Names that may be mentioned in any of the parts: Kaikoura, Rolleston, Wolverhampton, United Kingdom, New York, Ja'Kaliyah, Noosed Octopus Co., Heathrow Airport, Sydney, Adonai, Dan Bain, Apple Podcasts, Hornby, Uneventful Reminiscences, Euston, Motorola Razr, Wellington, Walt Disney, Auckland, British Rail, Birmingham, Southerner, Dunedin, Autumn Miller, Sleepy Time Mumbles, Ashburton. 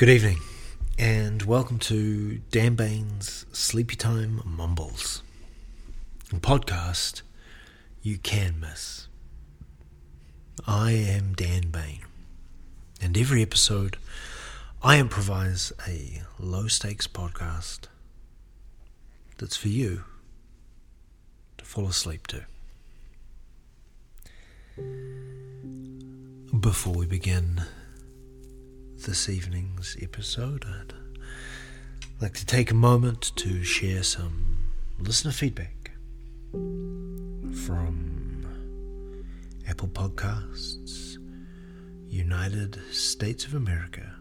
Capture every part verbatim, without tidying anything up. Good evening, and welcome to Dan Bain's Sleepy Time Mumbles, a podcast you can miss. I am Dan Bain, and every episode I improvise a low-stakes podcast that's for you to fall asleep to. Before we begin this evening's episode, I'd like to take a moment to share some listener feedback from Apple Podcasts, United States of America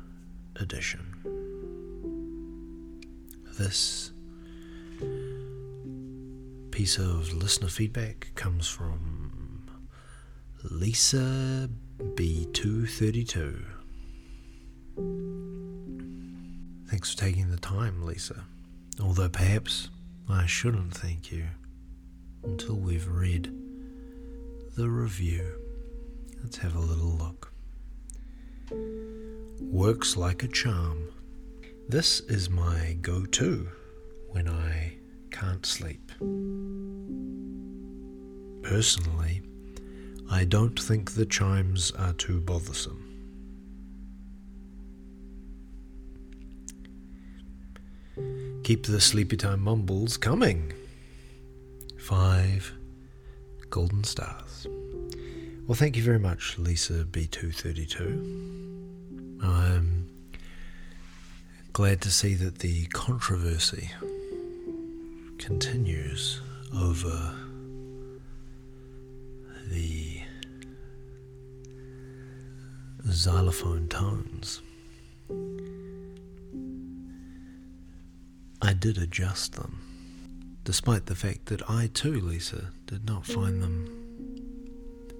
edition. This piece of listener feedback comes from Lisa B two thirty-two. Thanks for taking the time, Lisa. Although perhaps I shouldn't thank you until we've read the review. Let's have a little look. Works like a charm. This is my go-to when I can't sleep. Personally, I don't think the chimes are too bothersome. Keep the Sleepy Time Mumbles coming. Five golden stars. Well, thank you very much, Lisa B two thirty-two. I'm glad to see that the controversy continues over the xylophone tones. I did adjust them, despite the fact that I too, Lisa, did not find them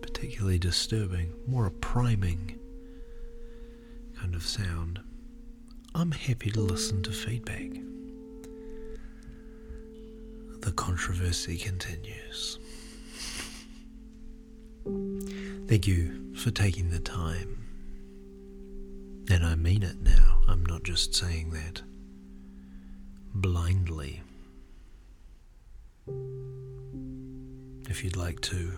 particularly disturbing, more a priming kind of sound. I'm happy to listen to feedback. The controversy continues. Thank you for taking the time. And I mean it now, I'm not just saying that blindly. If you'd like to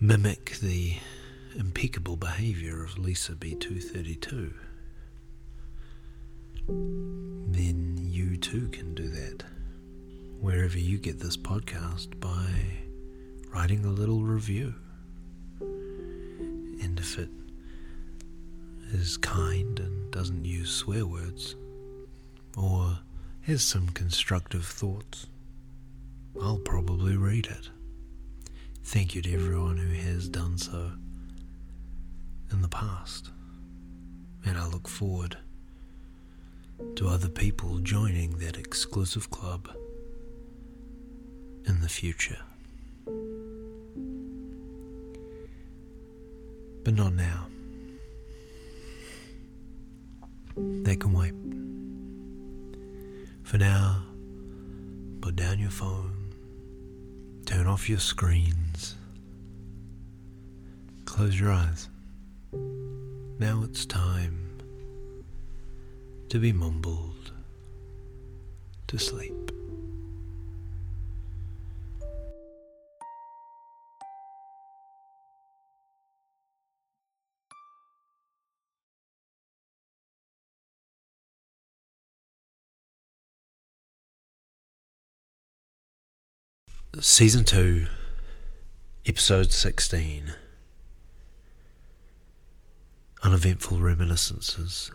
mimic the impeccable behaviour of Lisa B two thirty-two, then you too can do that wherever you get this podcast by writing a little review. And if it is kind and doesn't use swear words, or has some constructive thoughts, I'll probably read it. Thank you to everyone who has done so in the past, and I look forward to other people joining that exclusive club in the future. But not now. They can wait. For now, put down your phone, turn off your screens, close your eyes. Now it's time to be mumbled to sleep. Season two, Episode sixteen, Uneventful Reminiscences,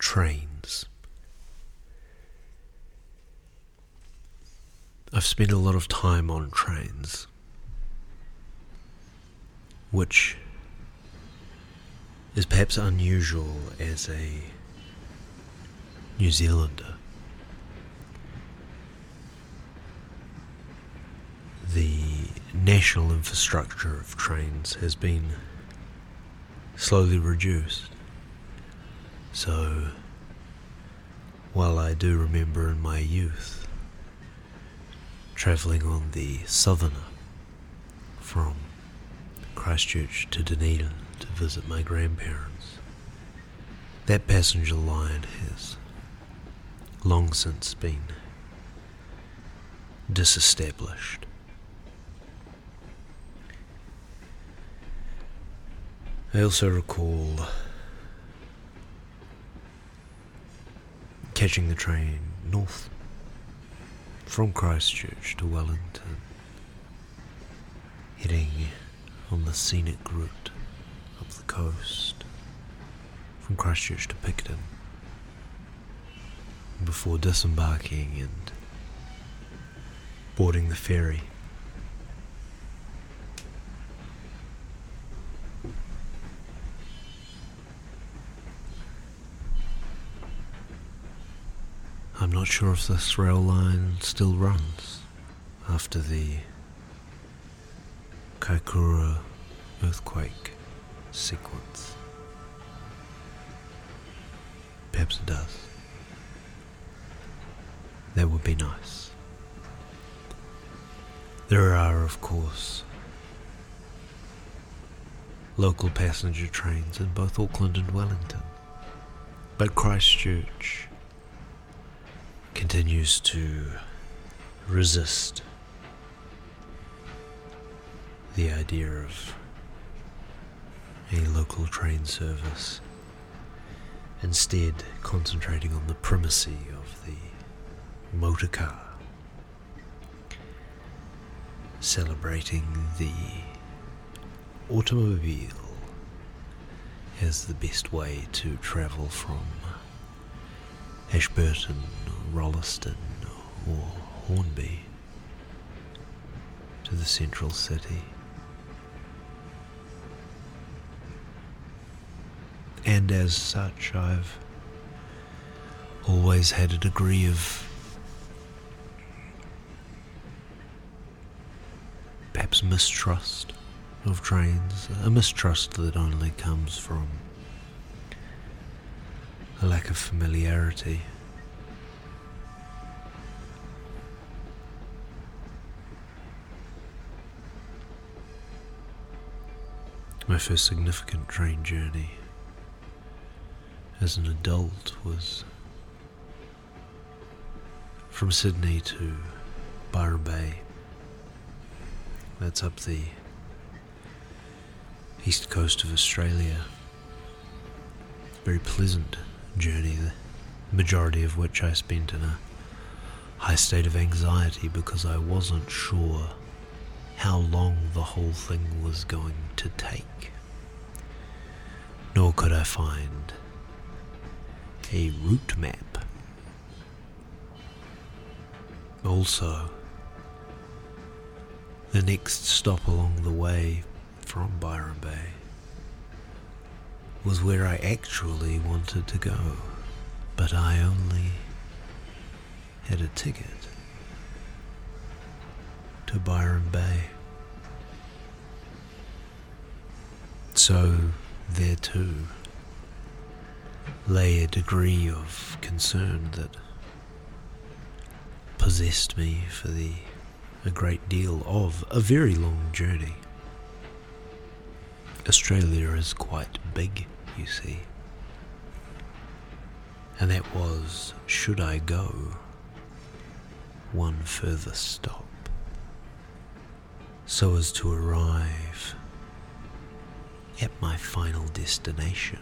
Trains. I've spent a lot of time on trains, which is perhaps unusual as a New Zealander. The national infrastructure of trains has been slowly reduced. So, while I do remember in my youth travelling on the Southerner from Christchurch to Dunedin, to visit my grandparents. That passenger line has long since been disestablished. I also recall catching the train north from Christchurch to Wellington, heading on the scenic route up the coast from Christchurch to Picton, before disembarking and boarding the ferry. I'm not sure if this rail line still runs after the Kaikoura earthquake sequence. Perhaps it does. That would be nice. There are, of course, local passenger trains in both Auckland and Wellington, but Christchurch continues to resist the idea of a local train service, instead concentrating on the primacy of the motor car, celebrating the automobile as the best way to travel from Ashburton, Rolleston or Hornby to the central city. And as such, I've always had a degree of perhaps mistrust of trains, a mistrust that only comes from a lack of familiarity. My first significant train journey as an adult was from Sydney to Byron Bay. That's up the east coast of Australia. Very pleasant journey, the majority of which I spent in a high state of anxiety because I wasn't sure how long the whole thing was going to take. Nor could I find a route map. Also, the next stop along the way from Byron Bay was where I actually wanted to go, but I only had a ticket to Byron Bay. So there too lay a degree of concern that possessed me for the a great deal of a very long journey. Australia is quite big, you see. And that was, should I go one further stop so as to arrive at my final destination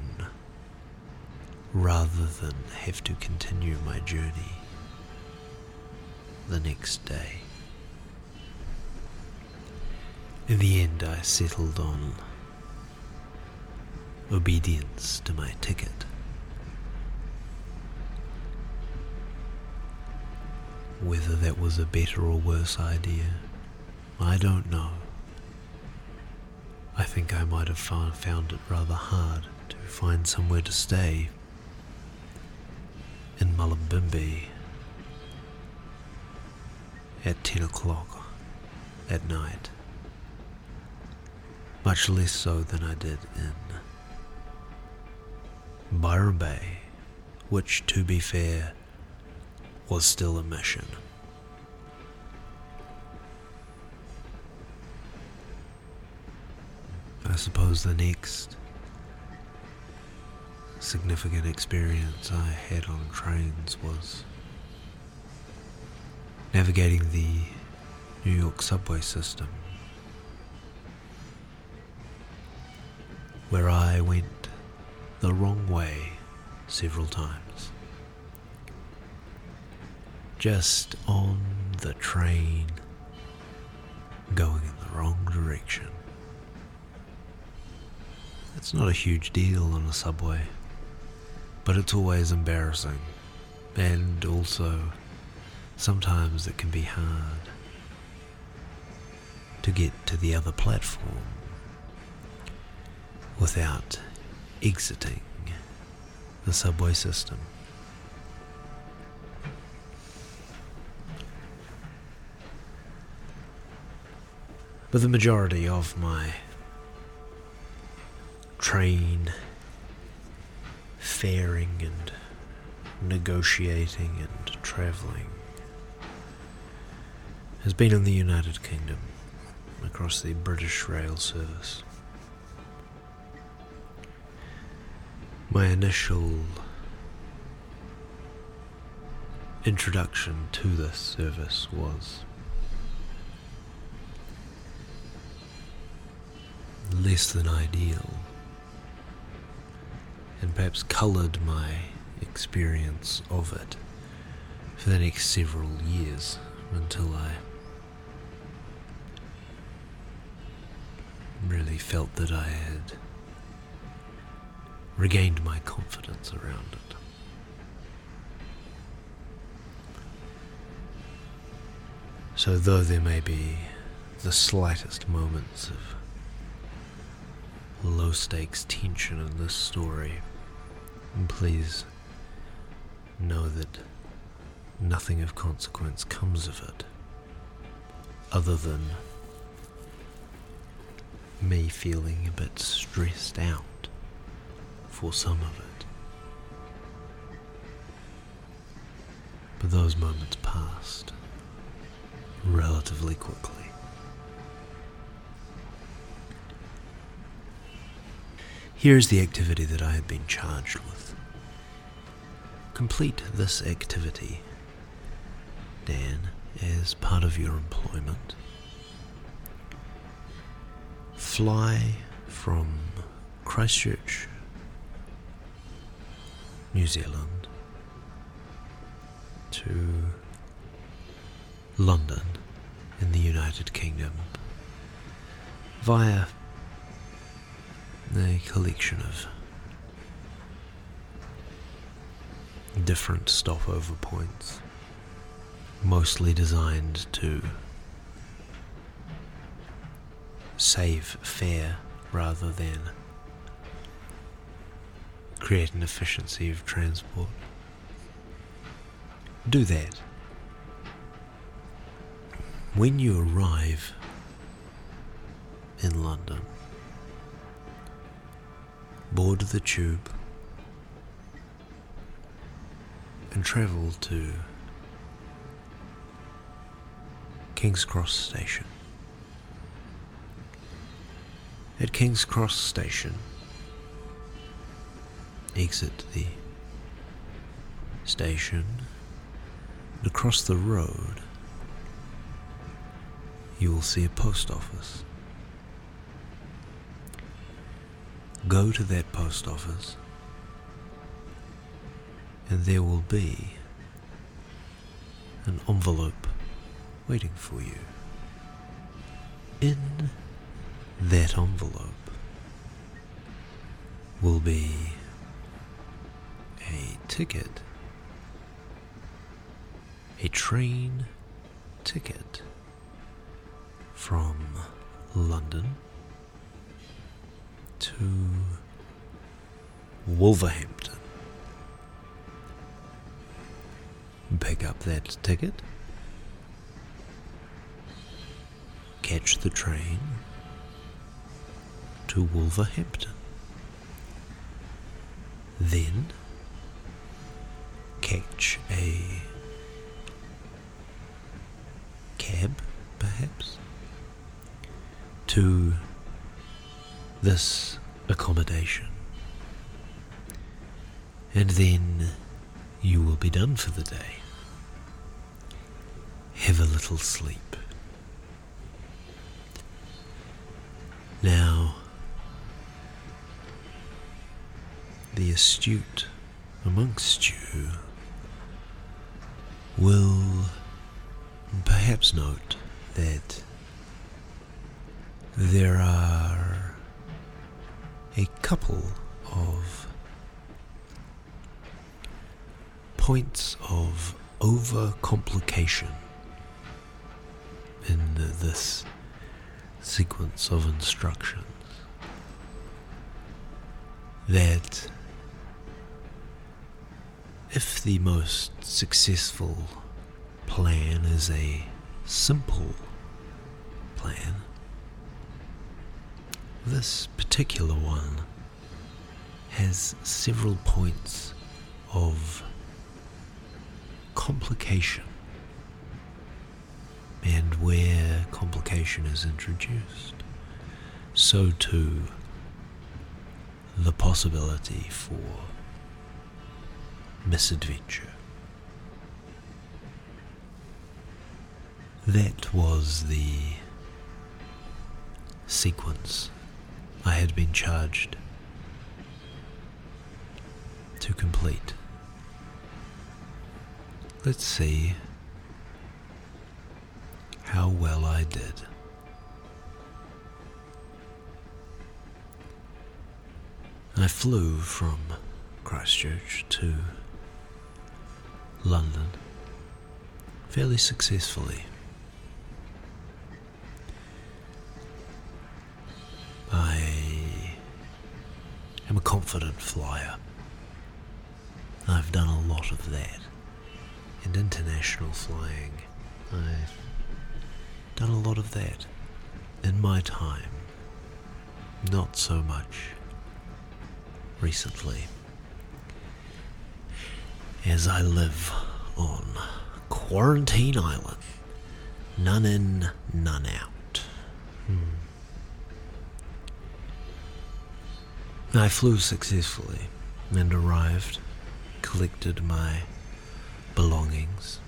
rather than have to continue my journey the next day. In the end, I settled on obedience to my ticket, whether that was a better or worse idea, I don't know. I think I might have found it rather hard to find somewhere to stay in Mullumbimby at ten o'clock at night, much less so than I did in Byron Bay, which, to be fair, was still a mission. I suppose the next significant experience I had on trains was navigating the New York subway system, where I went the wrong way several times. Just on the train, going in the wrong direction. It's not a huge deal on a subway, but it's always embarrassing, and also sometimes it can be hard to get to the other platform without exiting the subway system. But the majority of my train faring and negotiating and travelling has been in the United Kingdom across the British Rail service. My initial introduction to this service was less than ideal, and perhaps coloured my experience of it for the next several years until I really felt that I had regained my confidence around it. So though there may be the slightest moments of low stakes tension in this story, please know that nothing of consequence comes of it, other than me feeling a bit stressed out for some of it. But those moments passed relatively quickly. Here is the activity that I have been charged with. Complete this activity, Dan, as part of your employment. Fly from Christchurch, New Zealand, to London in the United Kingdom via a collection of different stopover points, mostly designed to save fare rather than create an efficiency of transport. Do that. When you arrive in London, board the tube and travel to King's Cross Station. At King's Cross Station, exit the station, and across the road you will see a post office. Go to that post office, and there will be an envelope waiting for you. In that envelope will be a ticket, a train ticket from London to Wolverhampton. Pick up that ticket, catch the train to Wolverhampton, then catch a cab, perhaps, to this accommodation, and then you will be done for the day. Have a little sleep. Now, the astute amongst you will perhaps note that there are a couple of points of overcomplication in this sequence of instructions that, if the most successful plan is a simple plan, this particular one has several points of complication, and where complication is introduced, so too the possibility for misadventure. That was the sequence I had been charged to complete. Let's see how well I did. I flew from Christchurch to London fairly successfully. I am a confident flyer. I've done a lot of that. And international flying, I've done a lot of that in my time. Not so much recently, as I live on Quarantine Island. None in, none out. Hmm. I flew successfully and arrived, collected my belongings,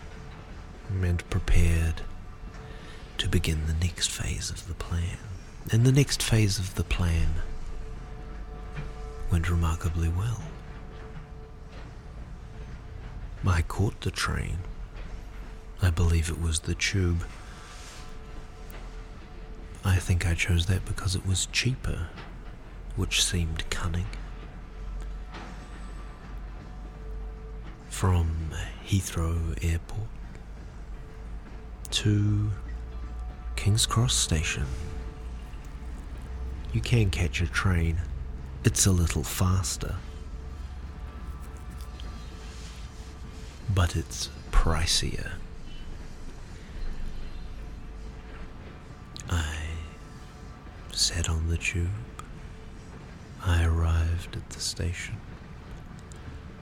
and prepared to begin the next phase of the plan. And the next phase of the plan went remarkably well. I caught the train. I believe it was the tube. I think I chose that because it was cheaper, which seemed cunning. From Heathrow Airport to King's Cross Station, you can catch a train. It's a little faster, but it's pricier. I sat on the tube. I arrived at the station.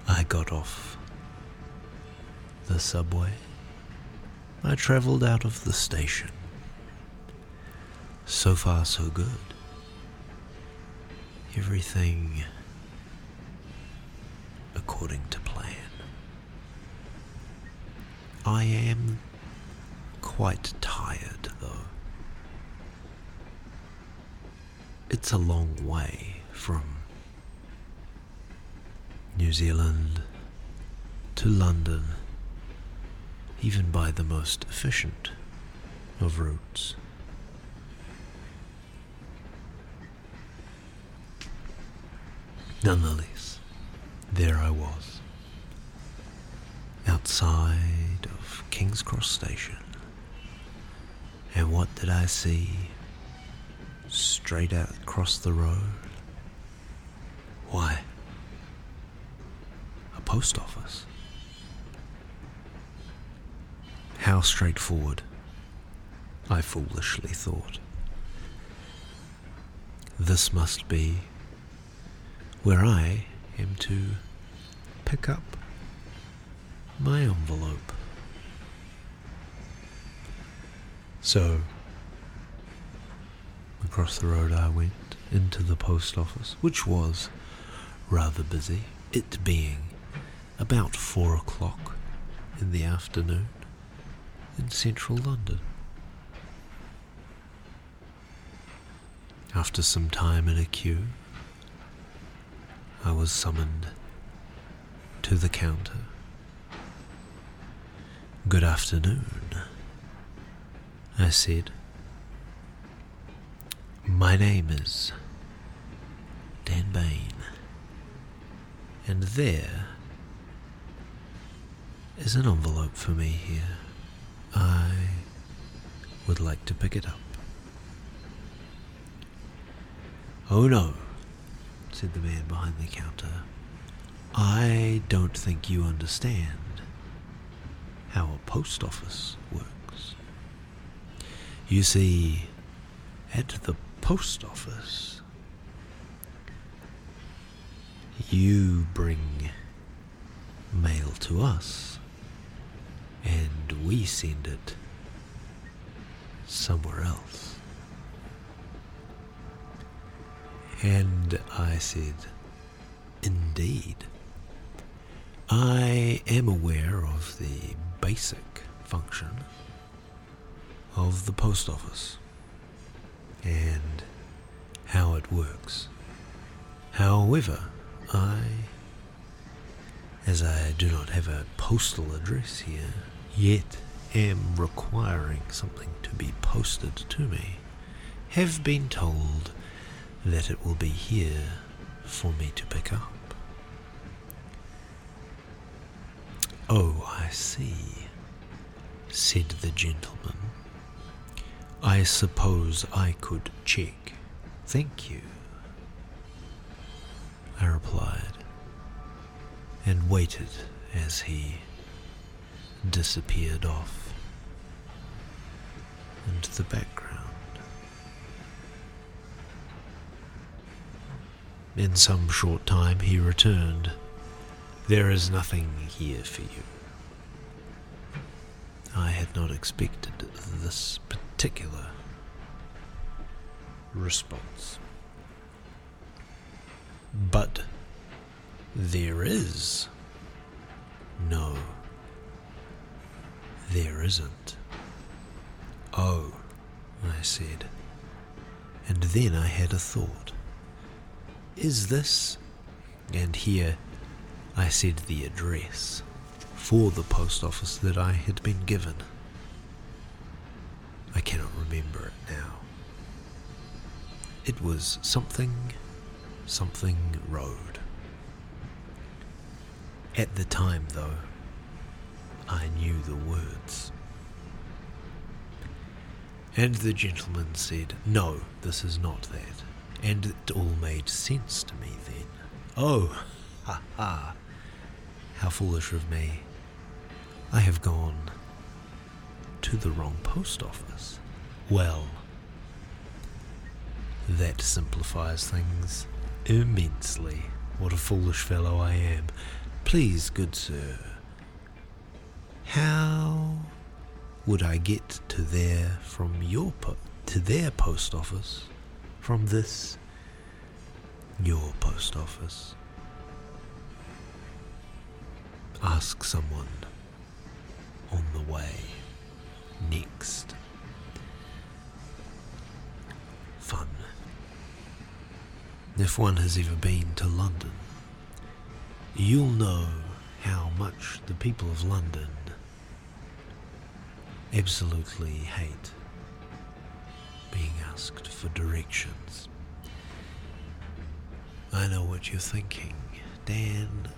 I got off the subway. I travelled out of the station. So far, so good. Everything according to plan. I am quite tired, though. It's a long way from New Zealand to London, even by the most efficient of routes. Nonetheless, there I was, outside of King's Cross Station, and what did I see straight out across the road? Why, a post office. How straightforward, I foolishly thought. This must be where I am to pick up my envelope. So, across the road I went into the post office, which was rather busy, it being about four o'clock in the afternoon in central London. After some time in a queue, I was summoned to the counter. "Good afternoon," I said. "My name is Dan Bain, and there is an envelope for me here. I would like to pick it up." "Oh no," said the man behind the counter, "I don't think you understand how a post office works. You see, at the post office, you bring mail to us, and we send it somewhere else." And I said, "Indeed. I am aware of the basic function of the post office and how it works. However, I, as I do not have a postal address here, yet am requiring something to be posted to me, have been told that it will be here for me to pick up." "Oh, I see," said the gentleman. "I suppose I could check. Thank you," I replied, and waited as he disappeared off into the background. In some short time he returned. "There is nothing here for you. I had not expected this particular response. But there is." "No, there isn't." "Oh," I said, and then I had a thought. "Is this?" And here I said the address for the post office that I had been given. I cannot remember it now. It was something, something road. At the time, though, I knew the words. And the gentleman said, "No, this is not that." And it all made sense to me then. "Oh, ha ha. How foolish of me. I have gone to the wrong post office. Well, that simplifies things immensely. What a foolish fellow I am. Please, good sir, how would I get to their from your po- to their post office from this your post office? Ask someone on the way next." Fun. If one has ever been to London, you'll know how much the people of London absolutely hate being asked for directions. I know what you're thinking. "Dan,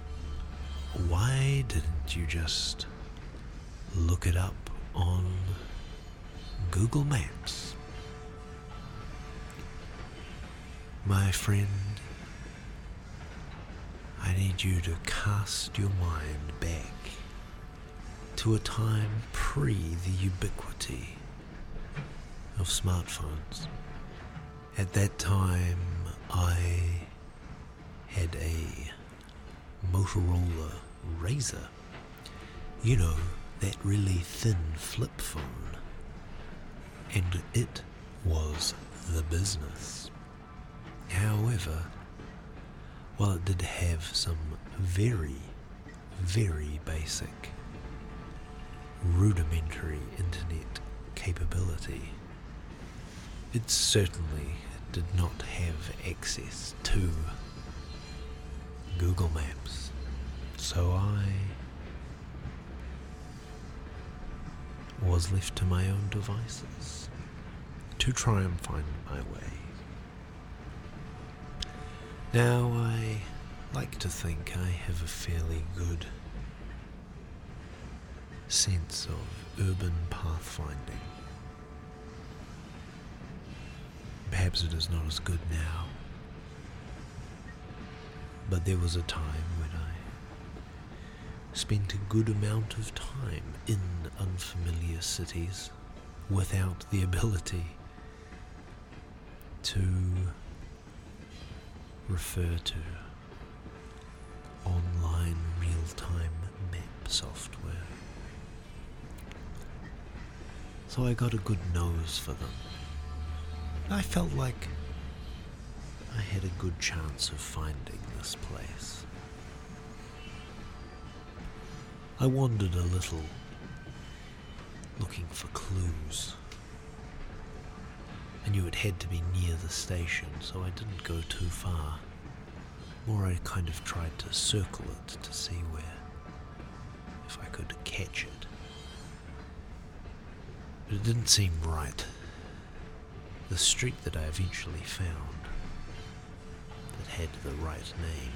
why didn't you just look it up on Google Maps?" My friend, I need you to cast your mind back to a time pre the ubiquity of smartphones. At that time, I had a Motorola Razr. You know, that really thin flip phone. And it was the business. However, while it did have some very very basic, rudimentary internet capability. It certainly did not have access to Google Maps, so I was left to my own devices to try and find my way. Now, I like to think I have a fairly good sense of urban pathfinding. Perhaps it is not as good now, but there was a time when I spent a good amount of time in unfamiliar cities without the ability to refer to online real-time map software. So I got a good nose for them. I felt like I had a good chance of finding this place. I wandered a little, looking for clues. I knew it had to be near the station, so I didn't go too far. More, I kind of tried to circle it to see where, if I could catch it. But it didn't seem right. The street that I eventually found, that had the right name,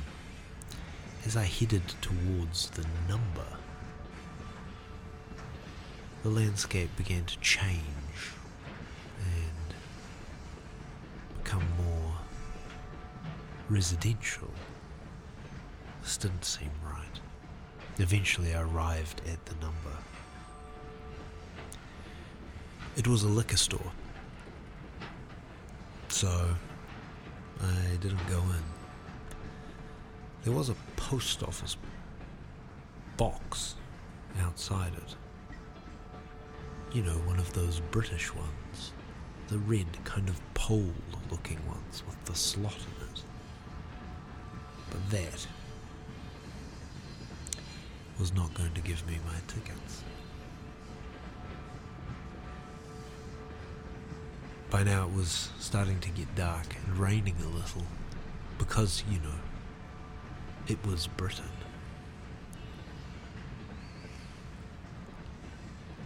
as I headed towards the number, the landscape began to change and become more residential. This didn't seem right. Eventually I arrived at the number. It was a liquor store, so I didn't go in. There was a post office box outside it. You know, one of those British ones. The red, kind of pole-looking ones with the slot in it. But that was not going to give me my tickets. By now it was starting to get dark and raining a little, because, you know, it was Britain.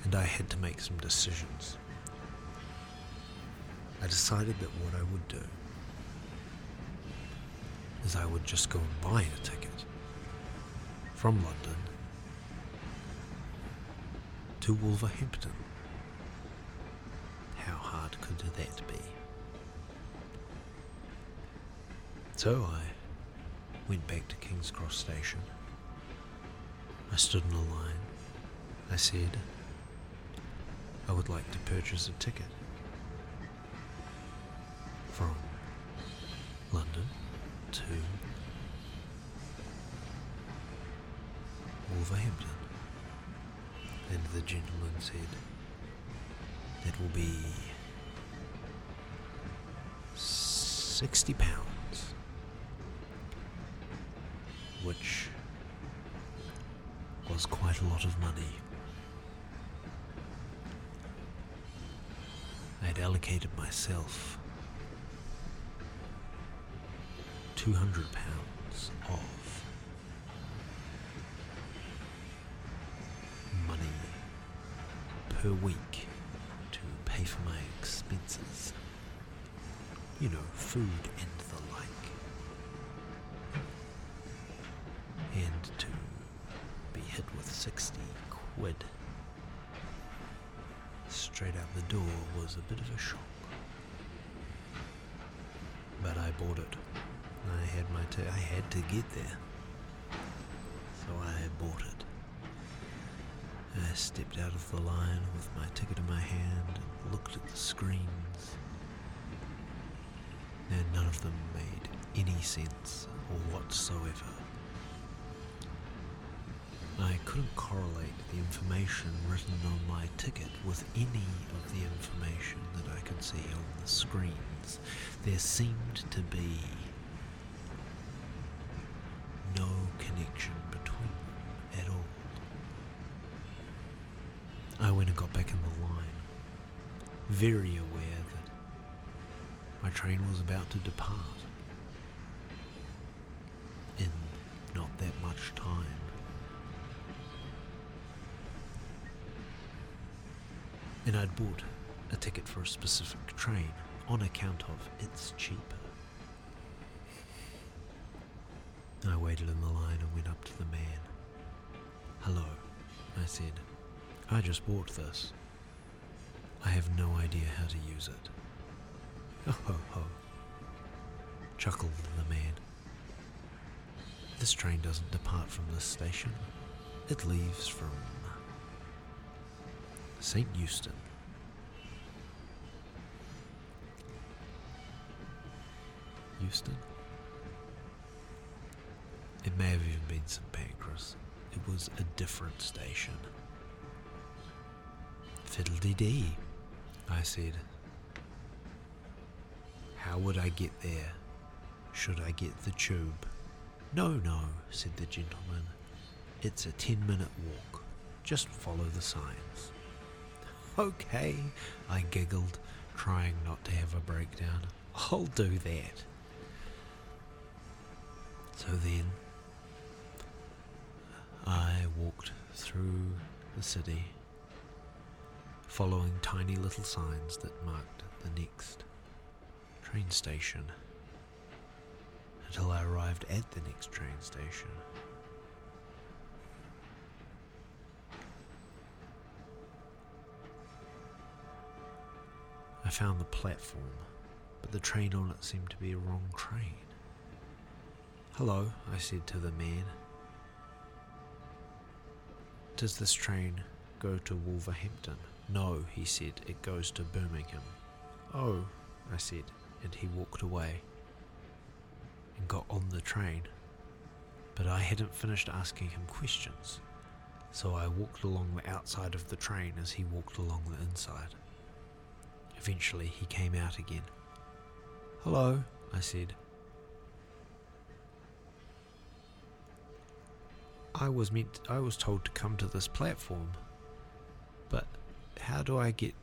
And I had to make some decisions. I decided that what I would do is I would just go and buy a ticket from London to Wolverhampton. How hard could that be? So I went back to King's Cross Station. I stood in a line. I said, I would like to purchase a ticket from London to Wolverhampton. And the gentleman said, that will be sixty pounds, which was quite a lot of money. I had allocated myself two hundred pounds of money per week to pay for my expenses. You know, food and the like. And to be hit with sixty quid straight out the door was a bit of a shock. But I bought it. I had my t- I had to get there. So I bought it. I stepped out of the line with my ticket in my hand and looked at the screens. And none of them made any sense or whatsoever. I couldn't correlate the information written on my ticket with any of the information that I could see on the screens. There seemed to be no connection between them got back in the line, very aware that my train was about to depart in not that much time. And I'd bought a ticket for a specific train on account of it's cheaper. I waited in the line and went up to the man. "Hello," I said. "I just bought this. I have no idea how to use it." "Oh ho ho," chuckled the man. "This train doesn't depart from this station. It leaves from Saint Euston." Euston? It may have even been Saint Pancras. It was a different station. "Fiddle-dee-dee," I said. "How would I get there? Should I get the tube?" "No, no," said the gentleman. "It's a ten-minute walk. Just follow the signs." "Okay," I giggled, trying not to have a breakdown. "I'll do that." So then, I walked through the city, following tiny little signs that marked the next train station, until I arrived at the next train station. I found the platform, but the train on it seemed to be a wrong train. "Hello," I said to the man. "Does this train go to Wolverhampton?" "No," he said, "it goes to Birmingham." "Oh," I said, and he walked away and got on the train. But I hadn't finished asking him questions, so I walked along the outside of the train as he walked along the inside. Eventually he came out again. "Hello," I said. I was meant to, I was told to come to this platform, but how do I get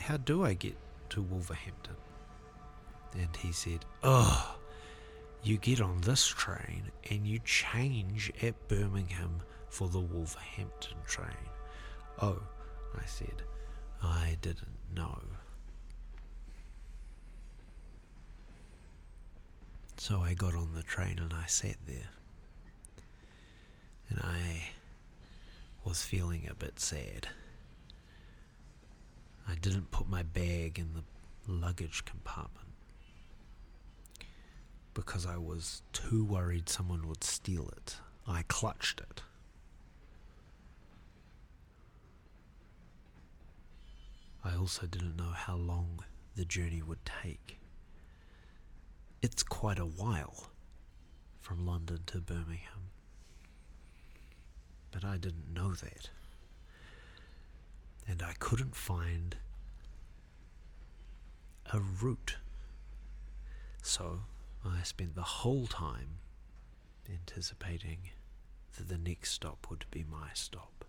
how do I get to Wolverhampton?" And he said, "Ugh, you get on this train and you change at Birmingham for the Wolverhampton train." "Oh," I said, "I didn't know." So I got on the train and I sat there. And I was feeling a bit sad. I didn't put my bag in the luggage compartment because I was too worried someone would steal it. I clutched it. I also didn't know how long the journey would take. It's quite a while from London to Birmingham. But I didn't know that. And I couldn't find a route. So I spent the whole time anticipating that the next stop would be my stop,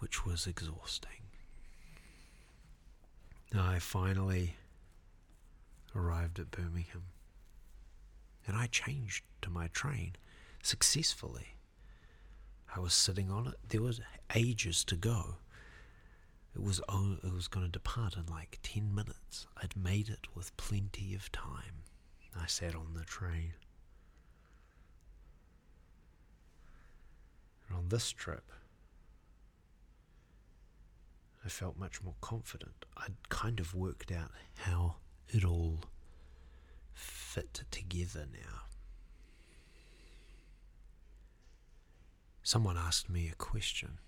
which was exhausting. I finally arrived at Birmingham, and I changed to my train successfully. I was sitting on it. There was ages to go. It was oh, it was going to depart in like ten minutes. I'd made it with plenty of time. I sat on the train. And on this trip, I felt much more confident. I'd kind of worked out how it all fit together now. Someone asked me a question,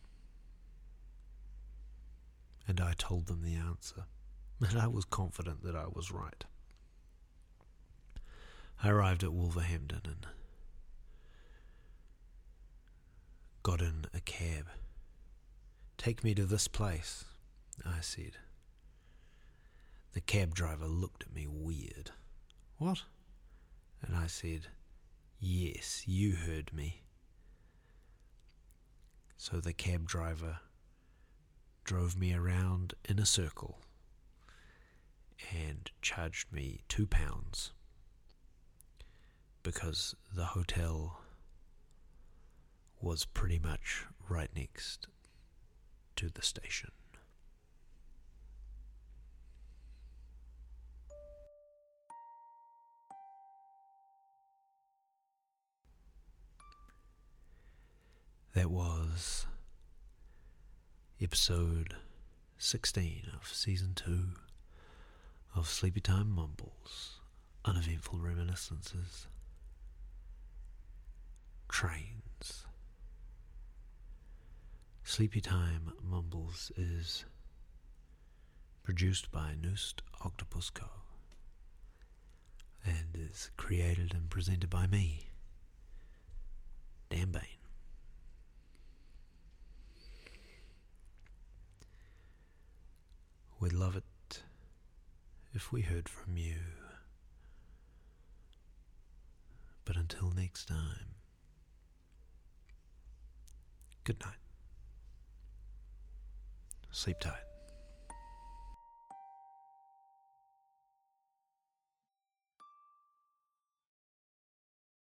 and I told them the answer, and I was confident that I was right. I arrived at Wolverhampton and got in a cab. "Take me to this place," I said. The cab driver looked at me weird. "What?" And I said, "Yes, you heard me." So the cab driver drove me around in a circle and charged me two pounds because the hotel was pretty much right next to the station. That was episode sixteen of season two of Sleepy Time Mumbles, Uneventful Reminiscences, Trains. Sleepy Time Mumbles is produced by Noosed Octopus Co and is created and presented by me, Dan Bain. We'd love it if we heard from you. But until next time, good night. Sleep tight.